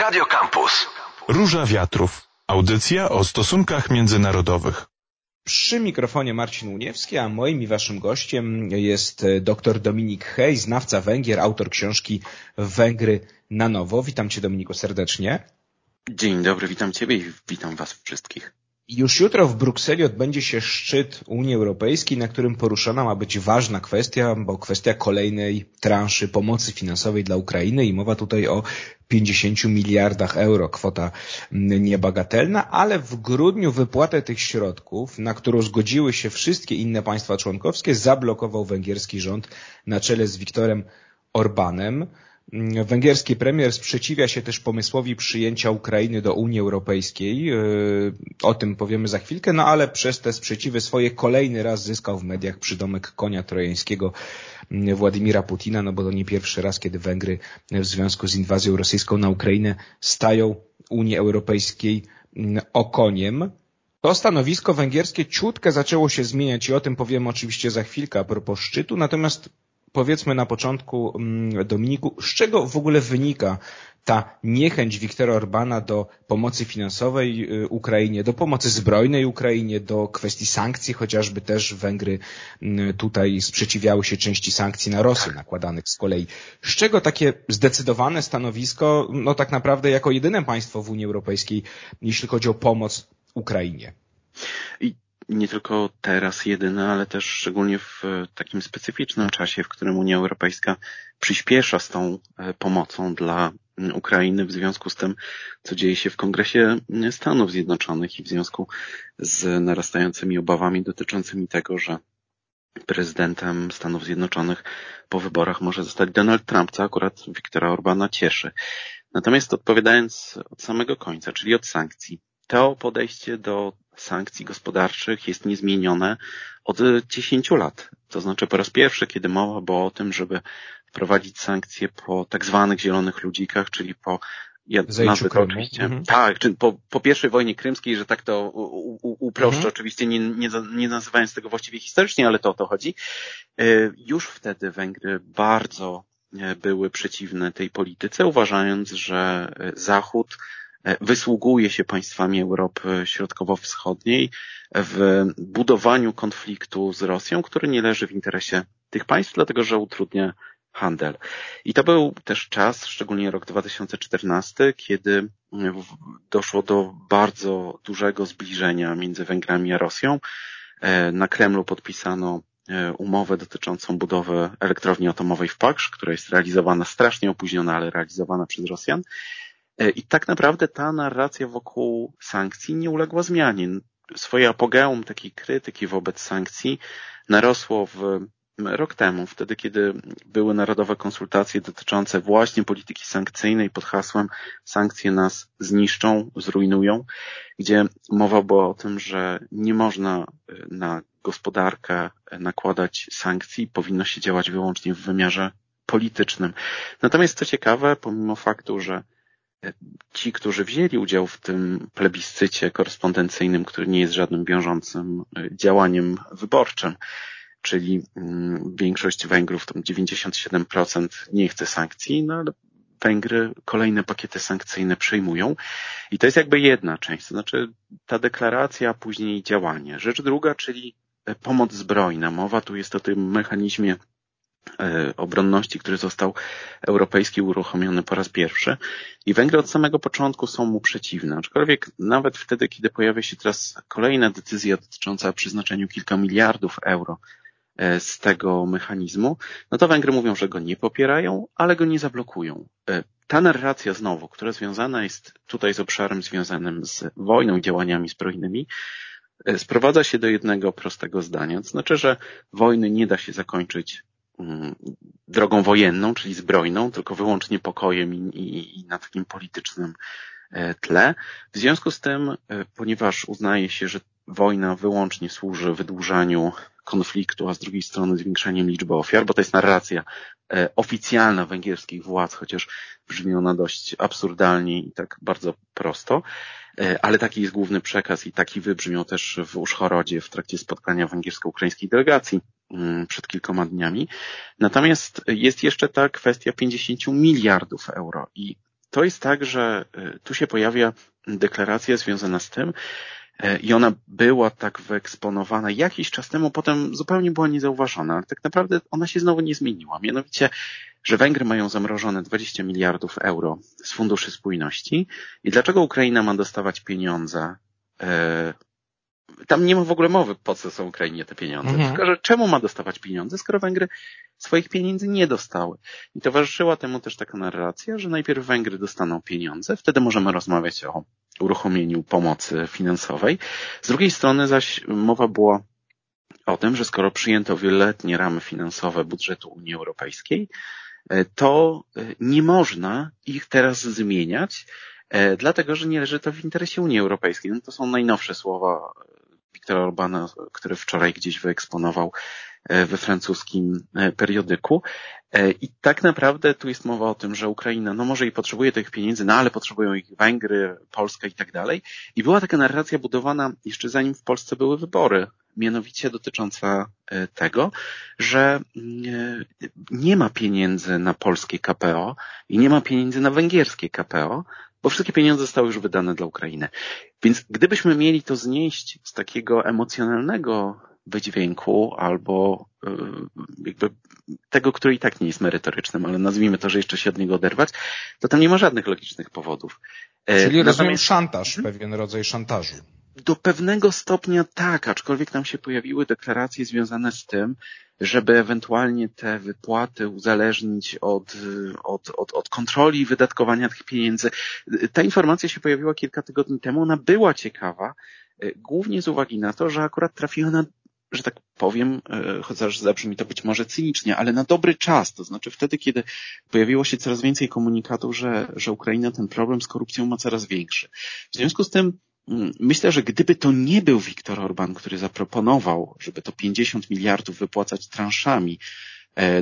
Radio Campus. Róża wiatrów. Audycja o stosunkach międzynarodowych. Przy mikrofonie Marcin Łuniewski, a moim i waszym gościem jest dr Dominik Héjj, znawca Węgier, autor książki Węgry na nowo. Witam cię, Dominiku, serdecznie. Dzień dobry, witam ciebie i witam was wszystkich. Już jutro w Brukseli odbędzie się szczyt Unii Europejskiej, na którym poruszona ma być ważna kwestia, bo kwestia kolejnej transzy pomocy finansowej dla Ukrainy i mowa tutaj o 50 miliardach euro, kwota niebagatelna, ale w grudniu wypłatę tych środków, na którą zgodziły się wszystkie inne państwa członkowskie, zablokował węgierski rząd na czele z Viktorem Orbánem. Węgierski premier sprzeciwia się też pomysłowi przyjęcia Ukrainy do Unii Europejskiej. O tym powiemy za chwilkę, no ale przez te sprzeciwy swoje kolejny raz zyskał w mediach przydomek konia trojańskiego Władimira Putina, no bo to nie pierwszy raz, kiedy Węgry w związku z inwazją rosyjską na Ukrainę stają Unii Europejskiej okoniem. To stanowisko węgierskie ciutkę zaczęło się zmieniać i o tym powiemy oczywiście za chwilkę a propos szczytu, natomiast powiedzmy na początku, Dominiku, z czego w ogóle wynika ta niechęć Viktora Orbána do pomocy finansowej Ukrainie, do pomocy zbrojnej Ukrainie, do kwestii sankcji, chociażby też Węgry tutaj sprzeciwiały się części sankcji na Rosję nakładanych z kolei. Z czego takie zdecydowane stanowisko, no tak naprawdę jako jedyne państwo w Unii Europejskiej, jeśli chodzi o pomoc Ukrainie? Nie tylko teraz jedyne, ale też szczególnie w takim specyficznym czasie, w którym Unia Europejska przyspiesza z tą pomocą dla Ukrainy w związku z tym, co dzieje się w Kongresie Stanów Zjednoczonych i w związku z narastającymi obawami dotyczącymi tego, że prezydentem Stanów Zjednoczonych po wyborach może zostać Donald Trump, co akurat Viktora Orbána cieszy. Natomiast odpowiadając od samego końca, czyli od sankcji, to podejście do sankcji gospodarczych jest niezmienione od 10 lat. To znaczy po raz pierwszy, kiedy mowa była o tym, żeby wprowadzić sankcje po tak zwanych zielonych ludzikach, czyli po zajęciu Krymu. Tak, czy po pierwszej wojnie krymskiej, że tak to uproszczę, oczywiście nie nazywając tego właściwie historycznie, ale to o to chodzi. Już wtedy Węgry bardzo były przeciwne tej polityce, uważając, że Zachód wysługuje się państwami Europy Środkowo-Wschodniej w budowaniu konfliktu z Rosją, który nie leży w interesie tych państw, dlatego że utrudnia handel. I to był też czas, szczególnie rok 2014, kiedy doszło do bardzo dużego zbliżenia między Węgrami a Rosją. Na Kremlu podpisano umowę dotyczącą budowy elektrowni atomowej w Paks, która jest realizowana strasznie opóźniona, ale realizowana przez Rosjan. I tak naprawdę ta narracja wokół sankcji nie uległa zmianie. Swoje apogeum takiej krytyki wobec sankcji narosło rok temu, wtedy kiedy były narodowe konsultacje dotyczące właśnie polityki sankcyjnej pod hasłem sankcje nas zniszczą, zrujnują, gdzie mowa była o tym, że nie można na gospodarkę nakładać sankcji, powinno się działać wyłącznie w wymiarze politycznym. Natomiast co ciekawe, pomimo faktu, że ci, którzy wzięli udział w tym plebiscycie korespondencyjnym, który nie jest żadnym wiążącym działaniem wyborczym, czyli większość Węgrów, tam 97% nie chce sankcji, no ale Węgry kolejne pakiety sankcyjne przyjmują i to jest jakby jedna część, to znaczy ta deklaracja, a później działanie. Rzecz druga, czyli pomoc zbrojna. Mowa tu jest o tym mechanizmie obronności, który został europejski uruchomiony po raz pierwszy i Węgry od samego początku są mu przeciwne, aczkolwiek nawet wtedy, kiedy pojawia się teraz kolejna decyzja dotycząca przeznaczenia kilka miliardów euro z tego mechanizmu, no to Węgry mówią, że go nie popierają, ale go nie zablokują. Ta narracja znowu, która związana jest tutaj z obszarem związanym z wojną i działaniami zbrojnymi, sprowadza się do jednego prostego zdania, to znaczy, że wojny nie da się zakończyć drogą wojenną, czyli zbrojną, tylko wyłącznie pokojem i na takim politycznym tle. W związku z tym, ponieważ uznaje się, że wojna wyłącznie służy wydłużaniu konfliktu, a z drugiej strony zwiększeniem liczby ofiar, bo to jest narracja oficjalna węgierskich władz, chociaż brzmi ona dość absurdalnie i tak bardzo prosto, ale taki jest główny przekaz i taki wybrzmiał też w Użhorodzie w trakcie spotkania węgiersko-ukraińskiej delegacji przed kilkoma dniami. Natomiast jest jeszcze ta kwestia 50 miliardów euro i to jest tak, że tu się pojawia deklaracja związana z tym i ona była tak wyeksponowana jakiś czas temu, potem zupełnie była niezauważona, ale tak naprawdę ona się znowu nie zmieniła. Mianowicie, że Węgry mają zamrożone 20 miliardów euro z funduszy spójności i dlaczego Ukraina ma dostawać pieniądze? Tam nie ma w ogóle mowy, po co są Ukrainie te pieniądze. Mhm. Tylko, że czemu ma dostawać pieniądze, skoro Węgry swoich pieniędzy nie dostały? I towarzyszyła temu też taka narracja, że najpierw Węgry dostaną pieniądze, wtedy możemy rozmawiać o uruchomieniu pomocy finansowej. Z drugiej strony zaś mowa była o tym, że skoro przyjęto wieloletnie ramy finansowe budżetu Unii Europejskiej, to nie można ich teraz zmieniać, dlatego, że nie leży to w interesie Unii Europejskiej. No to są najnowsze słowa Viktora Orbána, który wczoraj gdzieś wyeksponował we francuskim periodyku. I tak naprawdę tu jest mowa o tym, że Ukraina no może i potrzebuje tych pieniędzy, no ale potrzebują ich Węgry, Polska i tak dalej. I była taka narracja budowana jeszcze zanim w Polsce były wybory, mianowicie dotycząca tego, że nie ma pieniędzy na polskie KPO i nie ma pieniędzy na węgierskie KPO, bo wszystkie pieniądze zostały już wydane dla Ukrainy. Więc gdybyśmy mieli to znieść z takiego emocjonalnego wydźwięku albo jakby tego, który i tak nie jest merytorycznym, ale nazwijmy to, że jeszcze się od niego oderwać, to tam nie ma żadnych logicznych powodów. Czyli rozumiem szantaż, pewien rodzaj szantażu. Do pewnego stopnia tak, aczkolwiek tam się pojawiły deklaracje związane z tym, żeby ewentualnie te wypłaty uzależnić od kontroli wydatkowania tych pieniędzy. Ta informacja się pojawiła kilka tygodni temu, ona była ciekawa, głównie z uwagi na to, że akurat trafiła na, że tak powiem, chociaż zabrzmi to być może cynicznie, ale na dobry czas, to znaczy wtedy, kiedy pojawiło się coraz więcej komunikatów, że Ukraina ten problem z korupcją ma coraz większy. W związku z tym myślę, że gdyby to nie był Viktor Orbán, który zaproponował, żeby to 50 miliardów wypłacać transzami,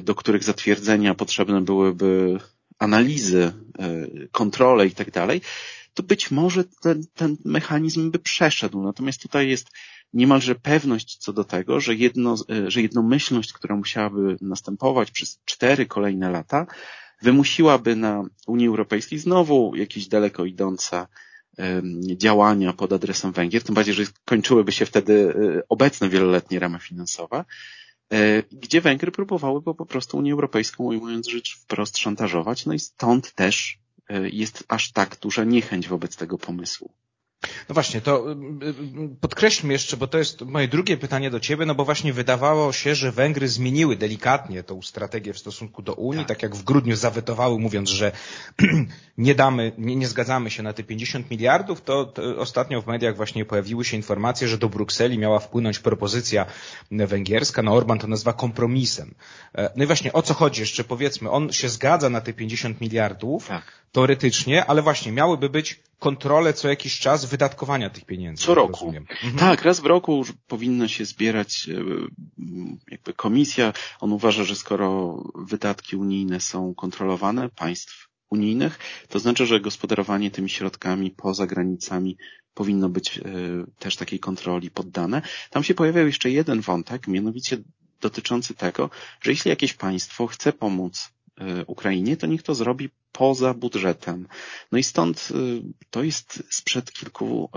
do których zatwierdzenia potrzebne byłyby analizy, kontrole i tak dalej, to być może ten mechanizm by przeszedł. Natomiast tutaj jest niemalże pewność co do tego, że jednomyślność, która musiałaby następować przez 4 kolejne lata, wymusiłaby na Unii Europejskiej znowu jakieś daleko idące działania pod adresem Węgier, tym bardziej, że kończyłyby się wtedy obecne wieloletnie ramy finansowe, gdzie Węgry próbowałyby po prostu Unię Europejską, ujmując rzecz wprost, szantażować, no i stąd też jest aż tak duża niechęć wobec tego pomysłu. No właśnie, to podkreślmy jeszcze, bo to jest moje drugie pytanie do ciebie, no bo właśnie wydawało się, że Węgry zmieniły delikatnie tą strategię w stosunku do Unii, tak jak w grudniu zawetowały, mówiąc, że nie zgadzamy się na te 50 miliardów, to ostatnio w mediach właśnie pojawiły się informacje, że do Brukseli miała wpłynąć propozycja węgierska, no Orbán to nazywa kompromisem. No i właśnie o co chodzi jeszcze, powiedzmy, on się zgadza na te 50 miliardów, teoretycznie, ale właśnie miałyby być kontrolę co jakiś czas wydatkowania tych pieniędzy. Co roku. Rozumiem. Mhm. Tak, raz w roku już powinna się zbierać jakby komisja. On uważa, że skoro wydatki unijne są kontrolowane, państw unijnych, to znaczy, że gospodarowanie tymi środkami poza granicami powinno być też takiej kontroli poddane. Tam się pojawiał jeszcze jeden wątek, mianowicie dotyczący tego, że jeśli jakieś państwo chce pomóc Ukrainie, to niech to zrobi poza budżetem. No i stąd to jest sprzed kilku,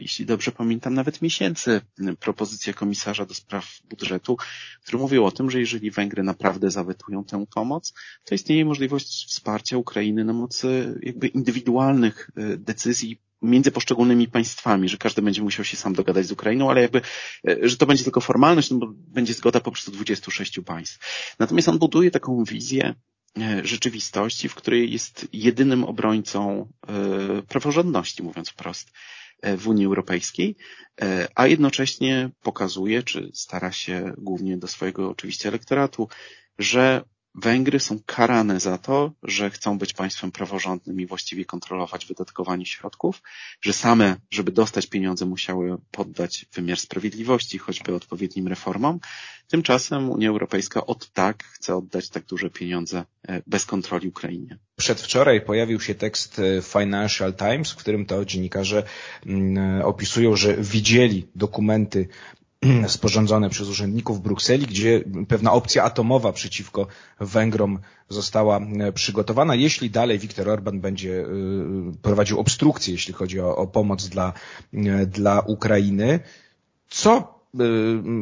jeśli dobrze pamiętam, nawet miesięcy propozycja komisarza do spraw budżetu, który mówił o tym, że jeżeli Węgry naprawdę zawetują tę pomoc, to istnieje możliwość wsparcia Ukrainy na mocy jakby indywidualnych decyzji między poszczególnymi państwami, że każdy będzie musiał się sam dogadać z Ukrainą, ale jakby, że to będzie tylko formalność, no bo będzie zgoda poprzez 26 państw. Natomiast on buduje taką wizję rzeczywistości, w której jest jedynym obrońcą praworządności, mówiąc wprost, w Unii Europejskiej, a jednocześnie pokazuje, czy stara się głównie do swojego oczywiście elektoratu, że Węgry są karane za to, że chcą być państwem praworządnym i właściwie kontrolować wydatkowanie środków, że same, żeby dostać pieniądze, musiały poddać wymiar sprawiedliwości, choćby odpowiednim reformom. Tymczasem Unia Europejska od tak chce oddać tak duże pieniądze bez kontroli Ukrainie. Przedwczoraj pojawił się tekst Financial Times, w którym to dziennikarze opisują, że widzieli dokumenty sporządzone przez urzędników w Brukseli, gdzie pewna opcja atomowa przeciwko Węgrom została przygotowana. Jeśli dalej Viktor Orbán będzie prowadził obstrukcję, jeśli chodzi o pomoc dla Ukrainy, co,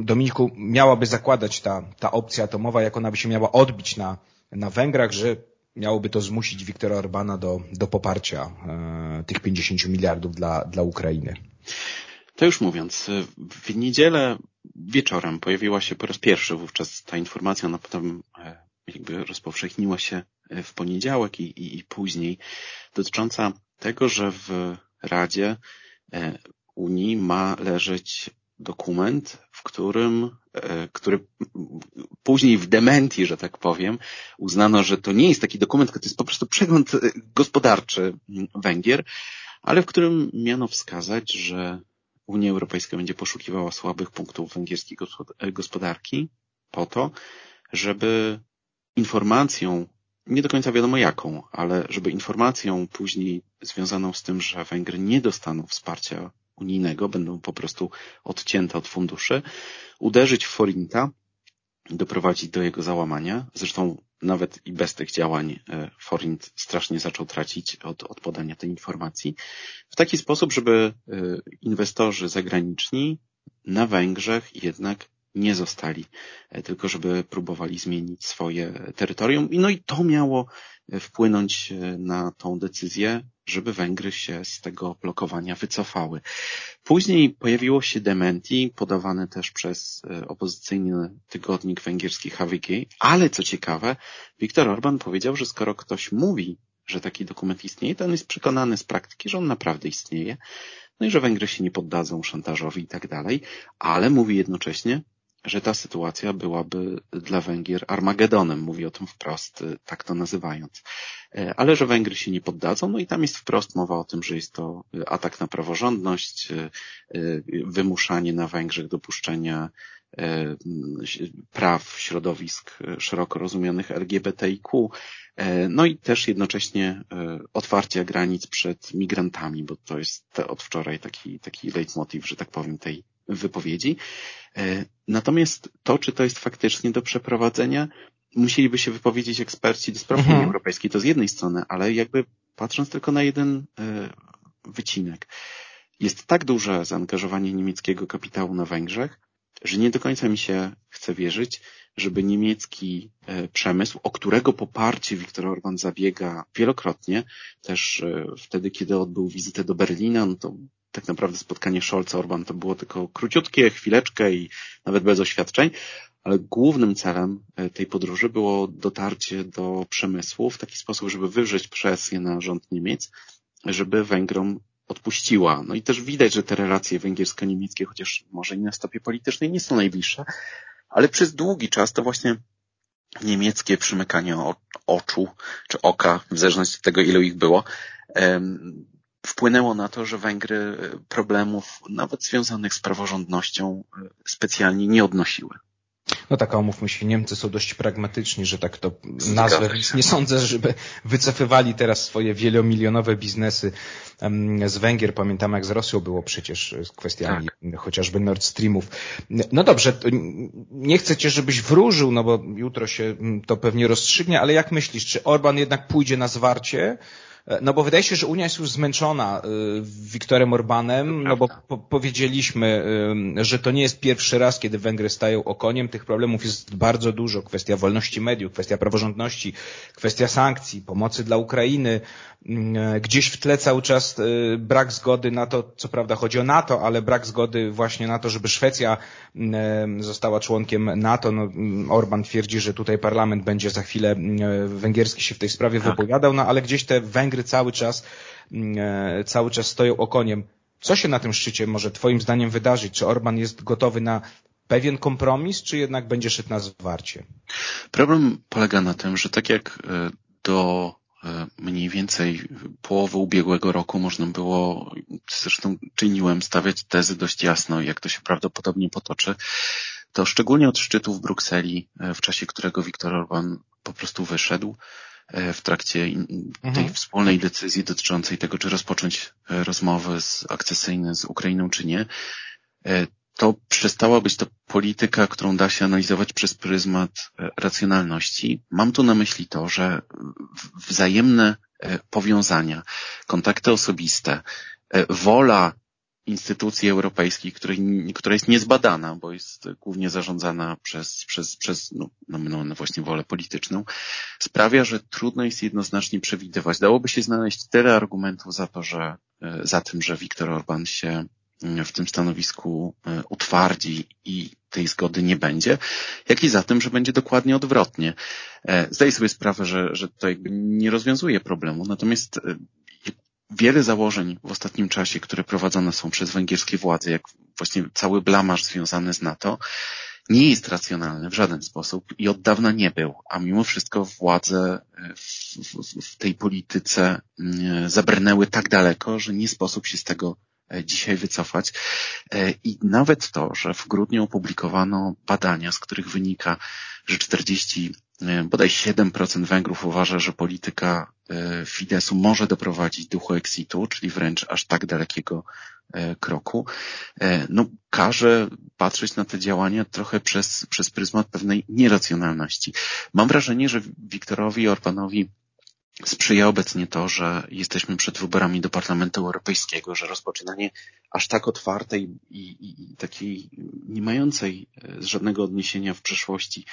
Dominiku, miałaby zakładać ta opcja atomowa, jak ona by się miała odbić na Węgrach, że miałoby to zmusić Viktora Orbána do poparcia tych 50 miliardów dla Ukrainy? To już mówiąc, w niedzielę wieczorem pojawiła się po raz pierwszy wówczas ta informacja, ona potem jakby rozpowszechniła się w poniedziałek i później, dotycząca tego, że w Radzie Unii ma leżeć dokument, w który później w dementi, że tak powiem, uznano, że to nie jest taki dokument, to jest po prostu przegląd gospodarczy Węgier, ale w którym miano wskazać, że Unia Europejska będzie poszukiwała słabych punktów węgierskiej gospodarki po to, żeby informacją, nie do końca wiadomo jaką, ale żeby informacją później związaną z tym, że Węgry nie dostaną wsparcia unijnego, będą po prostu odcięte od funduszy, uderzyć w forinta, doprowadzić do jego załamania. Zresztą nawet i bez tych działań forint strasznie zaczął tracić od podania tej informacji. W taki sposób, żeby inwestorzy zagraniczni na Węgrzech jednak nie zostali, tylko żeby próbowali zmienić swoje terytorium. No i to miało wpłynąć na tą decyzję, żeby Węgry się z tego blokowania wycofały. Później pojawiło się dementi, podawane też przez opozycyjny tygodnik węgierski HVG, ale co ciekawe, Viktor Orbán powiedział, że skoro ktoś mówi, że taki dokument istnieje, to on jest przekonany z praktyki, że on naprawdę istnieje, no i że Węgry się nie poddadzą szantażowi i tak dalej, ale mówi jednocześnie, że ta sytuacja byłaby dla Węgier Armagedonem, mówi o tym wprost, tak to nazywając. Ale że Węgry się nie poddadzą, no i tam jest wprost mowa o tym, że jest to atak na praworządność, wymuszanie na Węgrzech dopuszczenia praw środowisk szeroko rozumianych LGBTIQ, no i też jednocześnie otwarcie granic przed migrantami, bo to jest od wczoraj taki leitmotiv, że tak powiem, tej wypowiedzi. Natomiast to, czy to jest faktycznie do przeprowadzenia, musieliby się wypowiedzieć eksperci do spraw Unii Europejskiej, to z jednej strony, ale jakby patrząc tylko na jeden wycinek. Jest tak duże zaangażowanie niemieckiego kapitału na Węgrzech, że nie do końca mi się chce wierzyć, żeby niemiecki przemysł, o którego poparcie Viktor Orbán zabiega wielokrotnie, też wtedy, kiedy odbył wizytę do Berlina, no to tak naprawdę spotkanie Scholz-Orbán to było tylko króciutkie, chwileczkę i nawet bez oświadczeń, ale głównym celem tej podróży było dotarcie do przemysłu w taki sposób, żeby wywrzeć presję na rząd Niemiec, żeby Węgrom odpuściła. No i też widać, że te relacje węgiersko-niemieckie, chociaż może i na stopie politycznej, nie są najbliższe, ale przez długi czas to właśnie niemieckie przymykanie oczu czy oka, w zależności od tego, ilu ich było, wpłynęło na to, że Węgry problemów nawet związanych z praworządnością specjalnie nie odnosiły. No tak, omówmy się, Niemcy są dość pragmatyczni, że tak to nazwę. Nie sądzę, żeby wycofywali teraz swoje wielomilionowe biznesy z Węgier. Pamiętamy, jak z Rosją było przecież z kwestiami chociażby Nord Streamów. No dobrze, nie chcę cię, żebyś wróżył, no bo jutro się to pewnie rozstrzygnie, ale jak myślisz, czy Orbán jednak pójdzie na zwarcie? No bo wydaje się, że Unia jest już zmęczona Viktorem Orbánem, no bo powiedzieliśmy, że to nie jest pierwszy raz, kiedy Węgry stają okoniem. Tych problemów jest bardzo dużo. Kwestia wolności mediów, kwestia praworządności, kwestia sankcji, pomocy dla Ukrainy. Gdzieś w tle cały czas brak zgody na to, co prawda chodzi o NATO, ale brak zgody właśnie na to, żeby Szwecja została członkiem NATO. No, Orbán twierdzi, że tutaj parlament będzie za chwilę węgierski się w tej sprawie wypowiadał, no ale gdzieś te Węgry cały czas stoją okoniem. Co się na tym szczycie może twoim zdaniem wydarzyć? Czy Orbán jest gotowy na pewien kompromis, czy jednak będzie szedł na zwarcie? Problem polega na tym, że tak jak do mniej więcej połowy ubiegłego roku można było, zresztą czyniłem, stawiać tezy dość jasno, jak to się prawdopodobnie potoczy, to szczególnie od szczytu w Brukseli, w czasie którego Viktor Orbán po prostu wyszedł, w trakcie tej wspólnej decyzji dotyczącej tego, czy rozpocząć rozmowy akcesyjne z Ukrainą, czy nie, to przestała być to polityka, którą da się analizować przez pryzmat racjonalności. Mam tu na myśli to, że wzajemne powiązania, kontakty osobiste, wola instytucji europejskiej, która jest niezbadana, bo jest głównie zarządzana przez właśnie wolę polityczną, sprawia, że trudno jest jednoznacznie przewidywać. Dałoby się znaleźć tyle argumentów za tym, że Viktor Orbán się w tym stanowisku utwardzi i tej zgody nie będzie, jak i za tym, że będzie dokładnie odwrotnie. Zdaję sobie sprawę, że to jakby nie rozwiązuje problemu, natomiast wiele założeń w ostatnim czasie, które prowadzone są przez węgierskie władze, jak właśnie cały blamaż związany z NATO, nie jest racjonalny w żaden sposób i od dawna nie był, a mimo wszystko władze w tej polityce zabrnęły tak daleko, że nie sposób się z tego dzisiaj wycofać. I nawet to, że w grudniu opublikowano badania, z których wynika, że bodaj 7% Węgrów uważa, że polityka Fideszu może doprowadzić do exitu, czyli wręcz aż tak dalekiego kroku, każe patrzeć na te działania trochę przez pryzmat pewnej nieracjonalności. Mam wrażenie, że Viktorowi Orbánowi sprzyja obecnie to, że jesteśmy przed wyborami do Parlamentu Europejskiego, że rozpoczynanie aż tak otwartej i takiej nie mającej żadnego odniesienia w przeszłości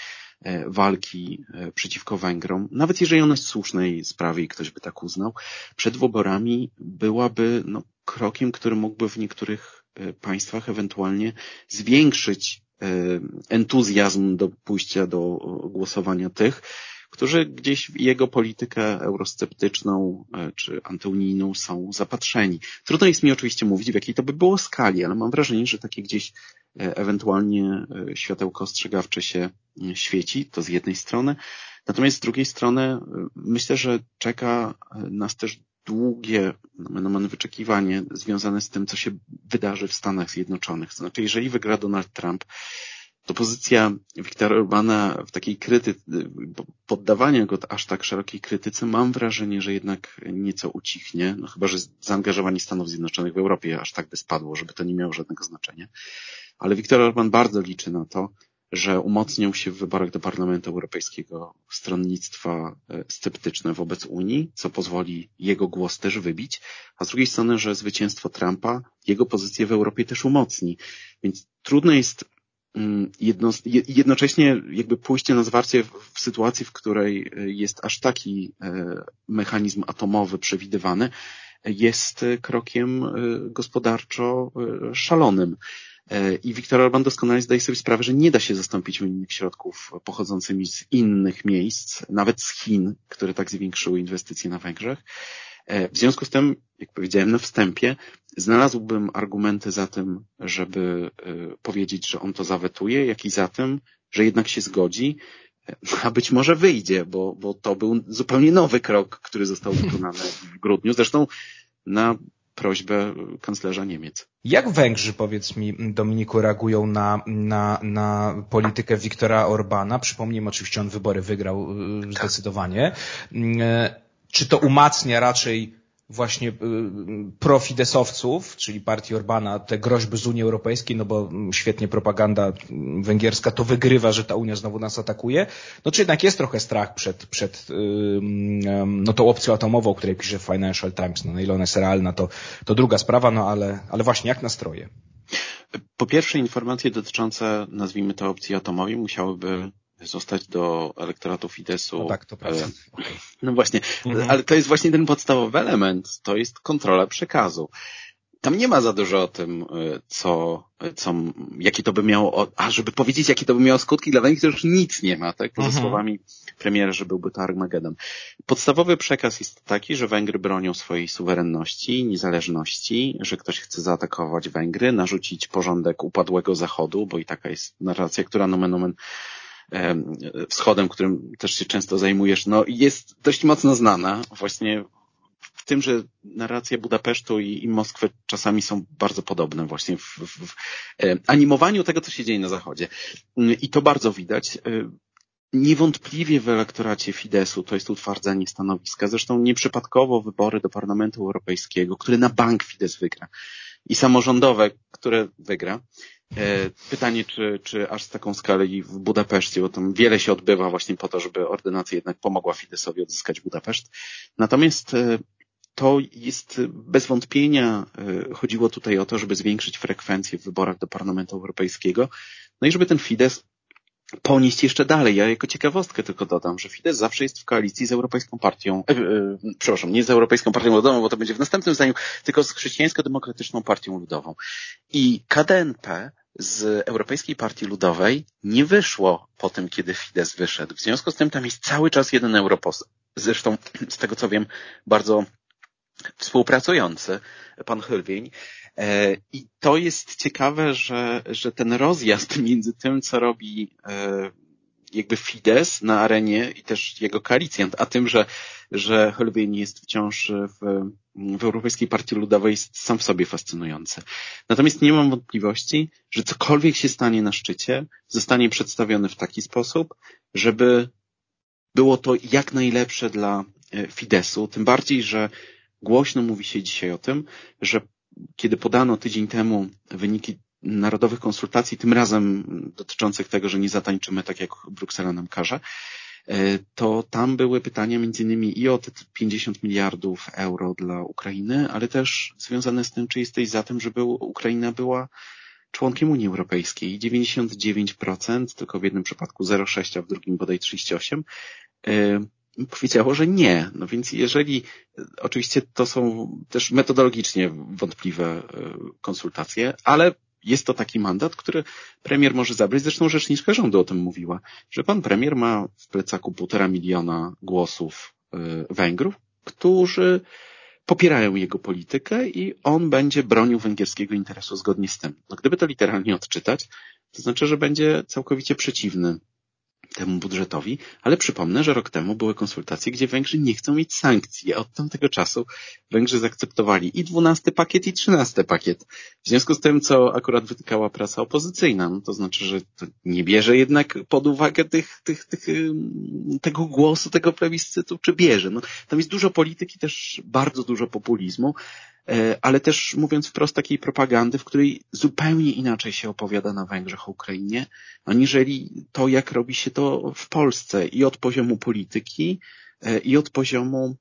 walki przeciwko Węgrom, nawet jeżeli ona jest w słusznej sprawie i ktoś by tak uznał, przed wyborami byłaby krokiem, który mógłby w niektórych państwach ewentualnie zwiększyć entuzjazm do pójścia do głosowania tych, którzy gdzieś w jego politykę eurosceptyczną czy antyunijną są zapatrzeni. Trudno jest mi oczywiście mówić, w jakiej to by było skali, ale mam wrażenie, że takie gdzieś ewentualnie światełko ostrzegawcze się świeci, to z jednej strony. Natomiast z drugiej strony myślę, że czeka nas też długie wyczekiwanie związane z tym, co się wydarzy w Stanach Zjednoczonych. To znaczy, jeżeli wygra Donald Trump, to pozycja Viktora Orbána w takiej poddawania go aż tak szerokiej krytyce, mam wrażenie, że jednak nieco ucichnie, chyba że zaangażowanie Stanów Zjednoczonych w Europie aż tak by spadło, żeby to nie miało żadnego znaczenia. Ale Viktor Orbán bardzo liczy na to, że umocnią się w wyborach do Parlamentu Europejskiego stronnictwa sceptyczne wobec Unii, co pozwoli jego głos też wybić, a z drugiej strony, że zwycięstwo Trumpa jego pozycję w Europie też umocni. Więc trudno jest jednocześnie jakby pójście na zwarcie w sytuacji, w której jest aż taki mechanizm atomowy przewidywany, jest krokiem gospodarczo szalonym. I Viktor Orbán doskonale zdaje sobie sprawę, że nie da się zastąpić unijnych środków pochodzącymi z innych miejsc, nawet z Chin, które tak zwiększyły inwestycje na Węgrzech. W związku z tym, jak powiedziałem na wstępie, znalazłbym argumenty za tym, żeby powiedzieć, że on to zawetuje, jak i za tym, że jednak się zgodzi, a być może wyjdzie, bo to był zupełnie nowy krok, który został wykonany w grudniu, zresztą na prośbę kanclerza Niemiec. Jak Węgrzy, powiedz mi, Dominiku, reagują na politykę Viktora Orbána? Przypomnijmy, oczywiście on wybory wygrał zdecydowanie. Czy to umacnia raczej właśnie profidesowców, czyli partii Orbána, te groźby z Unii Europejskiej, bo świetnie propaganda węgierska to wygrywa, że ta Unia znowu nas atakuje. Czy jednak jest trochę strach przed tą opcją atomową, o której pisze Financial Times. Na ile ona jest realna, to druga sprawa, ale właśnie jak nastroje? Po pierwsze, informacje dotyczące, nazwijmy to, opcji atomowej musiałyby zostać do elektoratu Fideszu. Tak, to prawda. Właśnie, ale to jest właśnie ten podstawowy element, to jest kontrola przekazu. Tam nie ma za dużo o tym, jakie to by miało, a żeby powiedzieć, jakie to by miało skutki dla Węgier, to już nic nie ma, tak? Poza słowami premiera, że byłby to Armageddon. Podstawowy przekaz jest taki, że Węgry bronią swojej suwerenności, niezależności, że ktoś chce zaatakować Węgry, narzucić porządek upadłego Zachodu, bo i taka jest narracja, która nomen omen wschodem, którym też się często zajmujesz, jest dość mocno znana właśnie w tym, że narracja Budapesztu i Moskwy czasami są bardzo podobne właśnie w animowaniu tego, co się dzieje na Zachodzie. I to bardzo widać. Niewątpliwie w elektoracie Fideszu to jest utwardzenie stanowiska. Zresztą nieprzypadkowo wybory do Parlamentu Europejskiego, które na bank Fidesz wygra i samorządowe, które wygra, Pytanie, czy aż z taką skalę i w Budapeszcie, bo tam wiele się odbywa właśnie po to, żeby ordynacja jednak pomogła Fidesowi odzyskać Budapeszt. Natomiast to jest bez wątpienia, chodziło tutaj o to, żeby zwiększyć frekwencję w wyborach do Parlamentu Europejskiego, no i żeby ten Fidesz ponieść jeszcze dalej. Ja jako ciekawostkę tylko dodam, że Fidesz zawsze jest w koalicji z Europejską Partią, przepraszam, nie z Europejską Partią Ludową, bo to będzie w następnym zdaniu, tylko z Chrześcijańsko-Demokratyczną Partią Ludową. I KDNP z Europejskiej Partii Ludowej nie wyszło po tym, kiedy Fidesz wyszedł. W związku z tym tam jest cały czas jeden europoseł. Zresztą, z tego co wiem, bardzo współpracujący, pan Hölbein. I to jest ciekawe, że ten rozjazd między tym, co robi jakby Fidesz na arenie i też jego koalicjant, a tym, że Hölbein jest wciąż w Europejskiej Partii Ludowej, jest sam w sobie fascynujący. Natomiast nie mam wątpliwości, że cokolwiek się stanie na szczycie, zostanie przedstawiony w taki sposób, żeby było to jak najlepsze dla Fideszu. Tym bardziej, że głośno mówi się dzisiaj o tym, że kiedy podano tydzień temu wyniki narodowych konsultacji, tym razem dotyczących tego, że nie zatańczymy tak, jak Bruksela nam każe, to tam były pytania między innymi i o te 50 miliardów euro dla Ukrainy, ale też związane z tym, czy jesteś za tym, żeby Ukraina była członkiem Unii Europejskiej. 99%, tylko w jednym przypadku 0,6, a w drugim bodaj 38%, powiedziało, że nie. No więc jeżeli, oczywiście to są też metodologicznie wątpliwe konsultacje, ale jest to taki mandat, który premier może zabrać. Zresztą rzeczniczka rządu o tym mówiła, że pan premier ma w plecaku 1,5 miliona głosów Węgrów, którzy popierają jego politykę i on będzie bronił węgierskiego interesu zgodnie z tym. No gdyby to literalnie odczytać, to znaczy, że będzie całkowicie przeciwny temu budżetowi, ale przypomnę, że rok temu były konsultacje, gdzie Węgrzy nie chcą mieć sankcji. Od tamtego czasu Węgrzy zaakceptowali i 12 pakiet, i 13 pakiet. W związku z tym, co akurat wytykała prasa opozycyjna, no to znaczy, że to nie bierze jednak pod uwagę tego głosu, tego plebiscytu, czy bierze. No, tam jest dużo polityki, też bardzo dużo populizmu, ale też, mówiąc wprost, takiej propagandy, w której zupełnie inaczej się opowiada na Węgrzech o Ukrainie, aniżeli to, jak robi się to w Polsce i od poziomu polityki, i od poziomu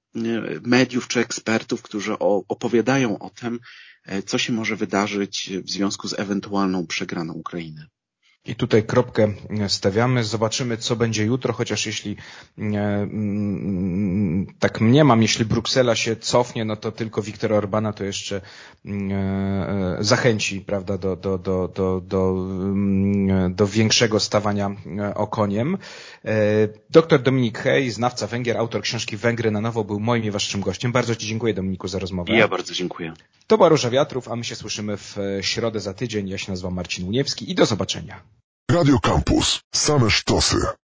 mediów czy ekspertów, którzy opowiadają o tym, co się może wydarzyć w związku z ewentualną przegraną Ukrainy. I tutaj kropkę stawiamy. Zobaczymy, co będzie jutro, chociaż jeśli tak mniemam, jeśli Bruksela się cofnie, no to tylko Viktora Orbána to jeszcze zachęci, prawda, do większego stawania okoniem. Doktor Dominik Héjj, znawca Węgier, autor książki Węgry na nowo, był moim i waszym gościem. Bardzo ci dziękuję, Dominiku, za rozmowę. Ja bardzo dziękuję. To była Róża wiatrów, a my się słyszymy w środę za tydzień. Ja się nazywam Marcin Łuniewski i do zobaczenia. Radio Campus. Same sztosy.